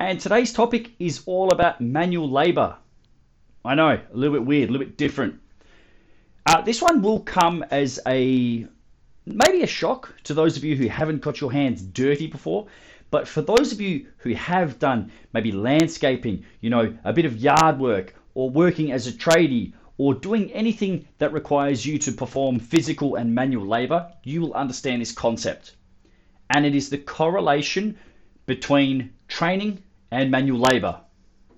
And today's topic is all about manual labor. I know, a little bit weird, a little bit different. This one will come as maybe a shock to those of you who haven't got your hands dirty before. But for those of you who have done maybe landscaping, a bit of yard work, or working as a tradie, or doing anything that requires you to perform physical and manual labor, you will understand this concept. And it is the correlation between training and manual labor.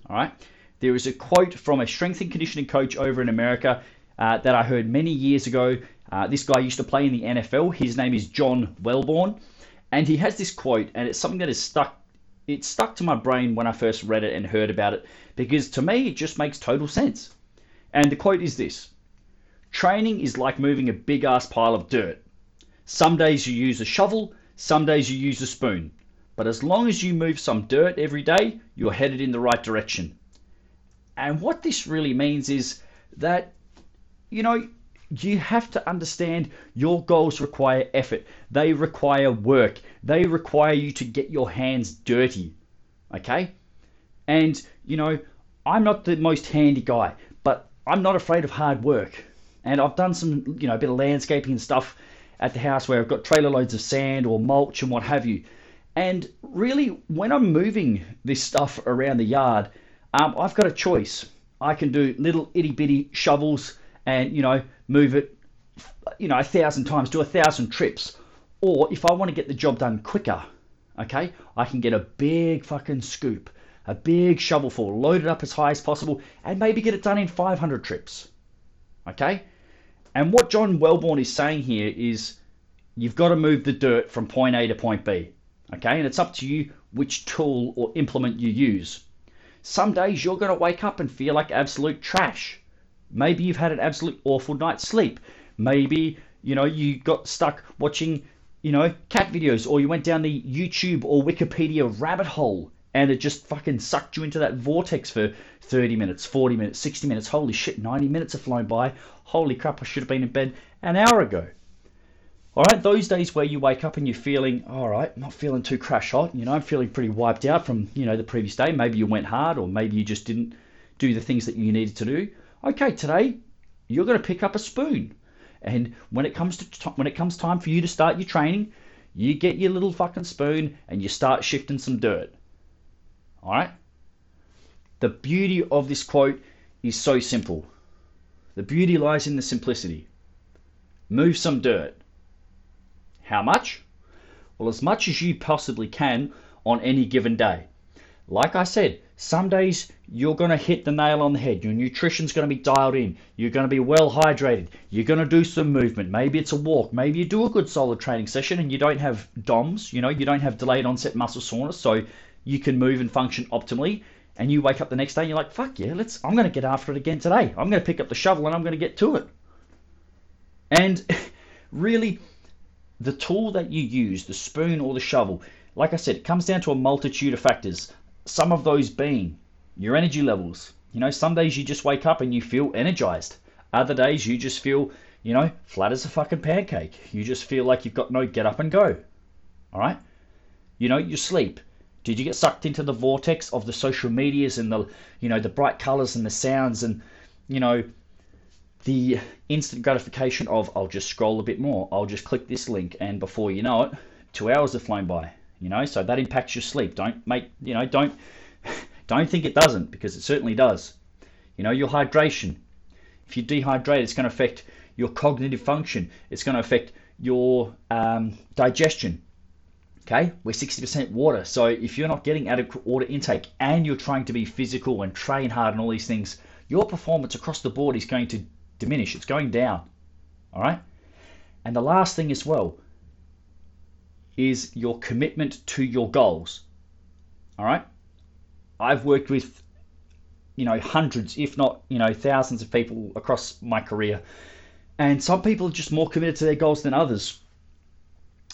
All right. There is a quote from a strength and conditioning coach over in America that I heard many years ago. This guy used to play in the NFL. His name is John Wellborn, and he has this quote, and it's something that is stuck. It stuck to my brain when I first read it and heard about it, because to me it just makes total sense. And the quote is this: "Training is like moving a big ass pile of dirt. Some days you use a shovel, some days you use a spoon. But as long as you move some dirt every day, you're headed in the right direction." And what this really means is that, you have to understand your goals require effort. They require work. They require you to get your hands dirty. Okay? And, I'm not the most handy guy, but I'm not afraid of hard work. And I've done some, a bit of landscaping and stuff at the house where I've got trailer loads of sand or mulch and what have you. And really, when I'm moving this stuff around the yard, I've got a choice. I can do little itty bitty shovels and, move it, 1,000 times, do 1,000 trips. Or if I want to get the job done quicker, okay, I can get a big fucking scoop, a big shovelful, load it up as high as possible, and maybe get it done in 500 trips, okay? And what John Wellborn is saying here is you've got to move the dirt from point A to point B. Okay, and it's up to you which tool or implement you use. Some days you're going to wake up and feel like absolute trash. Maybe you've had an absolute awful night's sleep. Maybe, you got stuck watching, cat videos, or you went down the YouTube or Wikipedia rabbit hole and it just fucking sucked you into that vortex for 30 minutes, 40 minutes, 60 minutes. Holy shit, 90 minutes have flown by. Holy crap, I should have been in bed an hour ago. All right, those days where you wake up and you're feeling, all right, not feeling too crash hot, I'm feeling pretty wiped out from, the previous day. Maybe you went hard, or maybe you just didn't do the things that you needed to do. Okay, today you're going to pick up a spoon, and when it comes time for you to start your training, you get your little fucking spoon and you start shifting some dirt. All right. The beauty of this quote is so simple. The beauty lies in the simplicity. Move some dirt. How much? Well, as much as you possibly can on any given day. Like I said, some days you're going to hit the nail on the head. Your nutrition's going to be dialed in. You're going to be well hydrated. You're going to do some movement. Maybe it's a walk. Maybe you do a good solid training session and you don't have DOMS. You don't have delayed onset muscle soreness, so you can move and function optimally. And you wake up the next day and you're like, fuck yeah, I'm going to get after it again today. I'm going to pick up the shovel and I'm going to get to it. And really, the tool that you use, the spoon or the shovel, like I said, it comes down to a multitude of factors. Some of those being your energy levels. Some days you just wake up and you feel energized. Other days you just feel, flat as a fucking pancake. You just feel like you've got no get up and go. All right? Your sleep. Did you get sucked into the vortex of the social medias and the, the bright colors and the sounds and, the instant gratification of, I'll just scroll a bit more, I'll just click this link, and before you know it, 2 hours have flown by, so that impacts your sleep. Don't think it doesn't, because it certainly does. Your hydration. If you dehydrate, it's going to affect your cognitive function. It's going to affect your digestion. Okay, we're 60% water, so if you're not getting adequate water intake and you're trying to be physical and train hard and all these things, your performance across the board is going to diminish. It's going down. All right. And the last thing as well is your commitment to your goals. All right. I've worked with, hundreds, if not, thousands of people across my career. And some people are just more committed to their goals than others.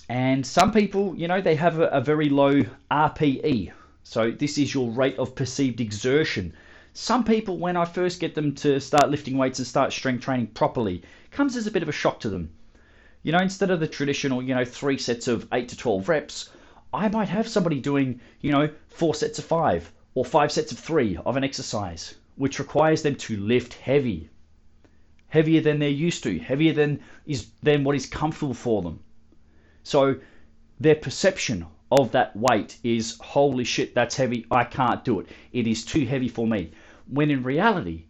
And some people, they have a very low RPE. So this is your rate of perceived exertion. Some people, when I first get them to start lifting weights and start strength training properly, comes as a bit of a shock to them. Instead of the traditional, 3 sets of 8 to 12 reps, I might have somebody doing, 4 sets of 5 or 5 sets of 3 of an exercise, which requires them to lift heavy. Heavier than they're used to, heavier than what is comfortable for them. So their perception of that weight is, holy shit, that's heavy, I can't do it. It is too heavy for me. When in reality,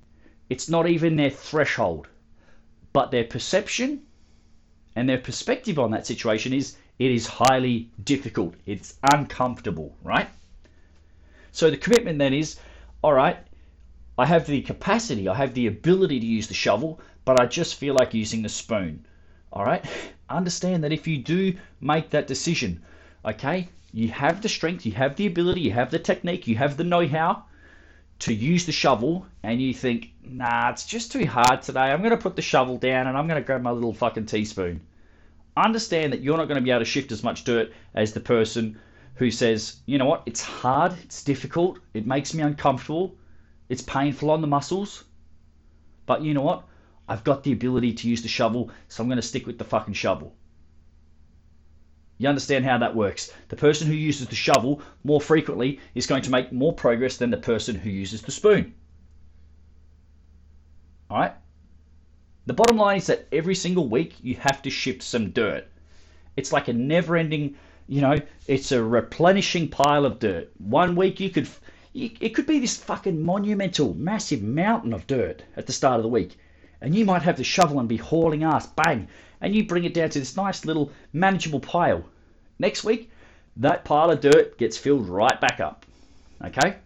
it's not even their threshold, but their perception and their perspective on that situation is, it is highly difficult. It's uncomfortable, right? So the commitment then is, all right, I have the capacity, I have the ability to use the shovel, but I just feel like using the spoon. All right? Understand that if you do make that decision, okay, you have the strength, you have the ability, you have the technique, you have the know-how to use the shovel, and you think, nah, it's just too hard today. I'm going to put the shovel down and I'm going to grab my little fucking teaspoon. Understand that you're not going to be able to shift as much dirt as the person who says, you know what, it's hard, it's difficult, it makes me uncomfortable, it's painful on the muscles, but you know what? I've got the ability to use the shovel, so I'm going to stick with the fucking shovel. You understand how that works? The person who uses the shovel more frequently is going to make more progress than the person who uses the spoon. All right? The bottom line is that every single week you have to shift some dirt. It's like a never-ending, it's a replenishing pile of dirt. One week it could be this fucking monumental, massive mountain of dirt at the start of the week. And you might have the shovel and be hauling ass, bang, and you bring it down to this nice little manageable pile. Next week, that pile of dirt gets filled right back up, okay?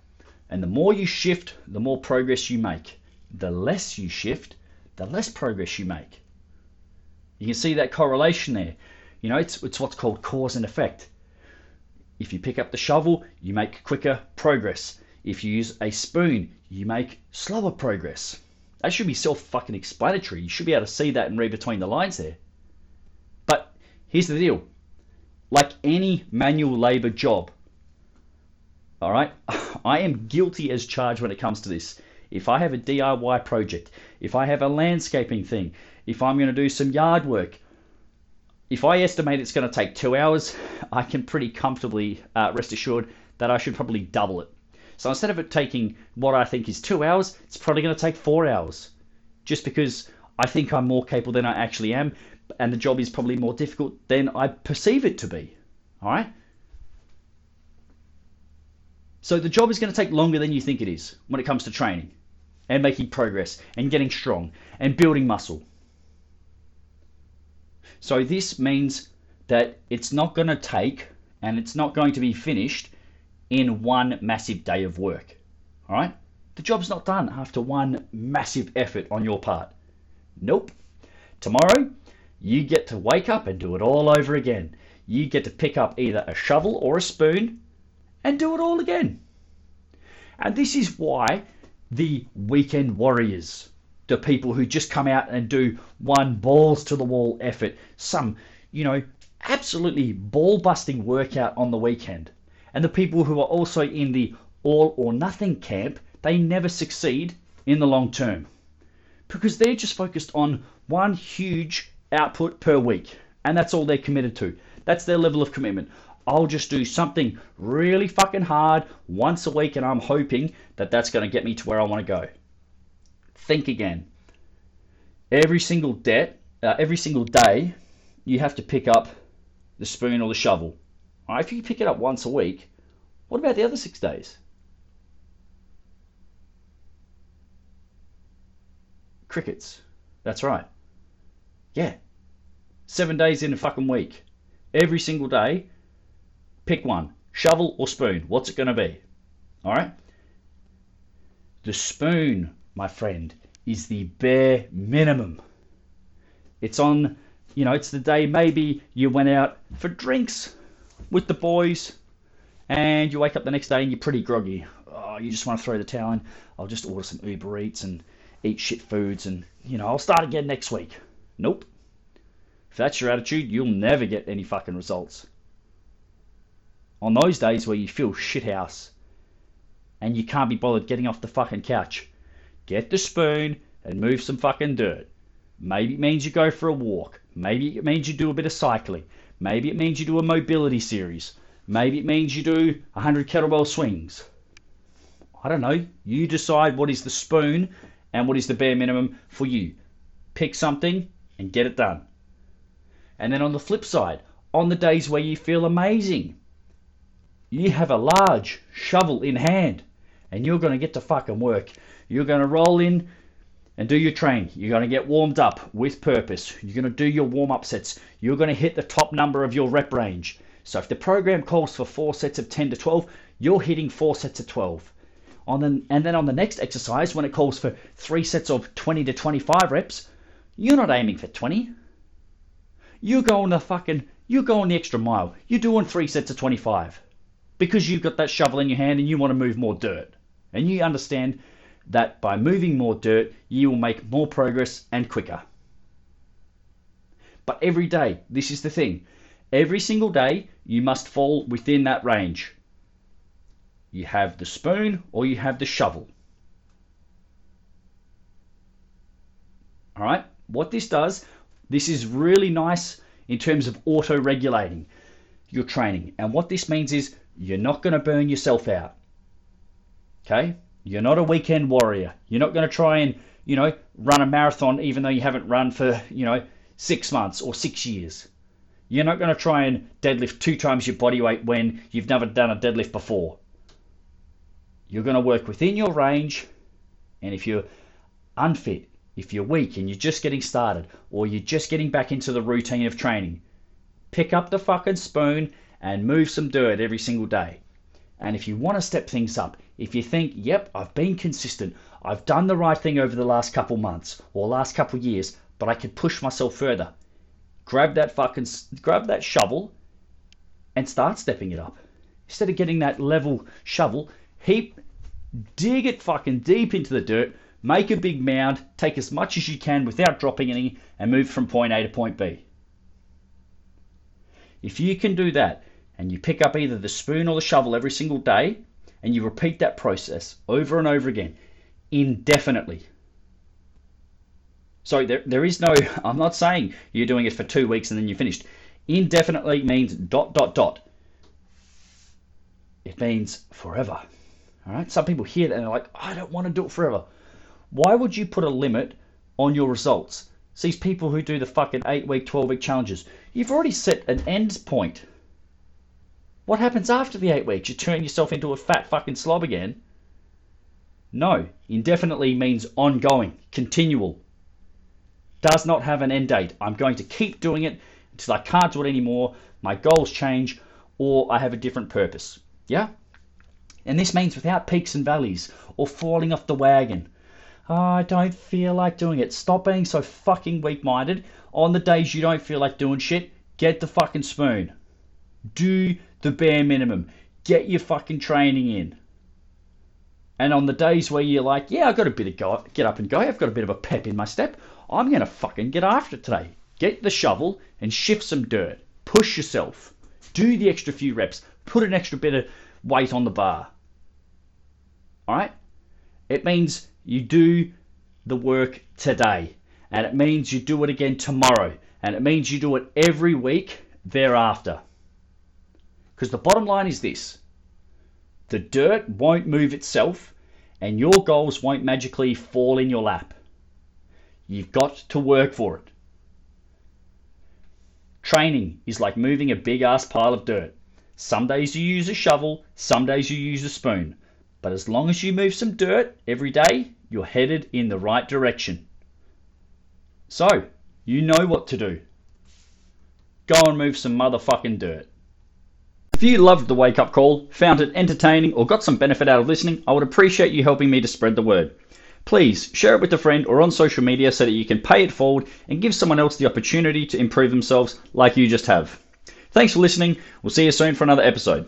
And the more you shift, the more progress you make. The less you shift, the less progress you make. You can see that correlation there. It's what's called cause and effect. If you pick up the shovel, you make quicker progress. If you use a spoon, you make slower progress. That should be self-fucking-explanatory. You should be able to see that and read between the lines there. But here's the deal. Like any manual labor job, all right, I am guilty as charged when it comes to this. If I have a DIY project, if I have a landscaping thing, if I'm going to do some yard work, if I estimate it's going to take 2 hours, I can pretty comfortably rest assured that I should probably double it. So instead of it taking what I think is 2 hours, it's probably going to take 4 hours. Just because I think I'm more capable than I actually am, and the job is probably more difficult than I perceive it to be. All right? So the job is going to take longer than you think it is when it comes to training and making progress and getting strong and building muscle. So this means that it's not going to take and it's not going to be finished in one massive day of work. All right? The job's not done after one massive effort on your part. Nope. Tomorrow, you get to wake up and do it all over again. You get to pick up either a shovel or a spoon and do it all again. And this is why the weekend warriors, the people who just come out and do one balls to the wall effort, some, absolutely ball-busting workout on the weekend. And the people who are also in the all or nothing camp, they never succeed in the long term. Because they're just focused on one huge output per week. And that's all they're committed to. That's their level of commitment. I'll just do something really fucking hard once a week and I'm hoping that that's going to get me to where I want to go. Think again. Every single day, you have to pick up the spoon or the shovel. Right, if you pick it up once a week, what about the other 6 days? Crickets. That's right. Yeah. 7 days in a fucking week. Every single day, pick one. Shovel or spoon. What's it going to be? All right? The spoon, my friend, is the bare minimum. It's on, it's the day maybe you went out for drinks with the boys and you wake up the next day and you're pretty groggy. Oh, oh, you just want to throw the towel in, I'll just order some Uber Eats and eat shit foods and, you know, I'll start again next week. Nope. If that's your attitude, you'll never get any fucking results. On those days where you feel shithouse and you can't be bothered getting off the fucking couch, get the spoon and move some fucking dirt. Maybe it means you go for a walk. Maybe it means you do a bit of cycling. Maybe it means you do a mobility series. Maybe it means you do 100 kettlebell swings. I don't know. You decide what is the spoon and what is the bare minimum for you. Pick something and get it done. And then on the flip side, on the days where you feel amazing, you have a large shovel in hand and you're going to get to fucking work. You're going to roll in and do your training. You're going to get warmed up with purpose. You're going to do your warm-up sets. You're going to hit the top number of your rep range. So if the program calls for 4 sets of 10 to 12, you're hitting 4 sets of 12. And then on the next exercise, when it calls for 3 sets of 20 to 25 reps, you're not aiming for 20. You go on the extra mile. You're doing 3 sets of 25. Because you've got that shovel in your hand and you want to move more dirt. And you understand that by moving more dirt, you will make more progress and quicker. But every day, this is the thing. Every single day, you must fall within that range. You have the spoon or you have the shovel. All right, what this does, this is really nice in terms of auto-regulating your training. And what this means is, you're not going to burn yourself out, okay? You're not a weekend warrior. You're not going to try and, you know, run a marathon even though you haven't run for, you know, 6 months or 6 years. You're not going to try and deadlift 2 times your body weight when you've never done a deadlift before. You're going to work within your range, and if you're unfit, if you're weak and you're just getting started or you're just getting back into the routine of training, pick up the fucking spoon and move some dirt every single day. And if you want to step things up, if you think, yep, I've been consistent, I've done the right thing over the last couple months or last couple years, but I could push myself further, grab that shovel and start stepping it up. Instead of getting that level shovel, dig it fucking deep into the dirt, make a big mound, take as much as you can without dropping any, and move from point A to point B. If you can do that, and you pick up either the spoon or the shovel every single day, and you repeat that process over and over again, indefinitely. So there is no, I'm not saying you're doing it for 2 weeks and then you're finished. Indefinitely means ... It means forever. All right. Some people hear that and they're like, I don't want to do it forever. Why would you put a limit on your results? It's these people who do the fucking 8-week, 12-week challenges. You've already set an end point. What happens after the 8 weeks? You turn yourself into a fat fucking slob again? No. Indefinitely means ongoing, continual. Does not have an end date. I'm going to keep doing it until I can't do it anymore, my goals change, or I have a different purpose. Yeah? And this means without peaks and valleys or falling off the wagon. Oh, I don't feel like doing it. Stop being so fucking weak-minded. On the days you don't feel like doing shit, get the fucking spoon. Do the bare minimum. Get your fucking training in. And on the days where you're like, yeah, I've got a bit of go, get up and go. I've got a bit of a pep in my step. I'm going to fucking get after it today. Get the shovel and shift some dirt. Push yourself. Do the extra few reps. Put an extra bit of weight on the bar. All right? It means you do the work today. And it means you do it again tomorrow. And it means you do it every week thereafter. Because the bottom line is this. The dirt won't move itself and your goals won't magically fall in your lap. You've got to work for it. Training is like moving a big ass pile of dirt. Some days you use a shovel, some days you use a spoon. But as long as you move some dirt every day, you're headed in the right direction. So, you know what to do. Go and move some motherfucking dirt. If you loved the Wake Up Call, found it entertaining, or got some benefit out of listening, I would appreciate you helping me to spread the word. Please share it with a friend or on social media so that you can pay it forward and give someone else the opportunity to improve themselves like you just have. Thanks for listening. We'll see you soon for another episode.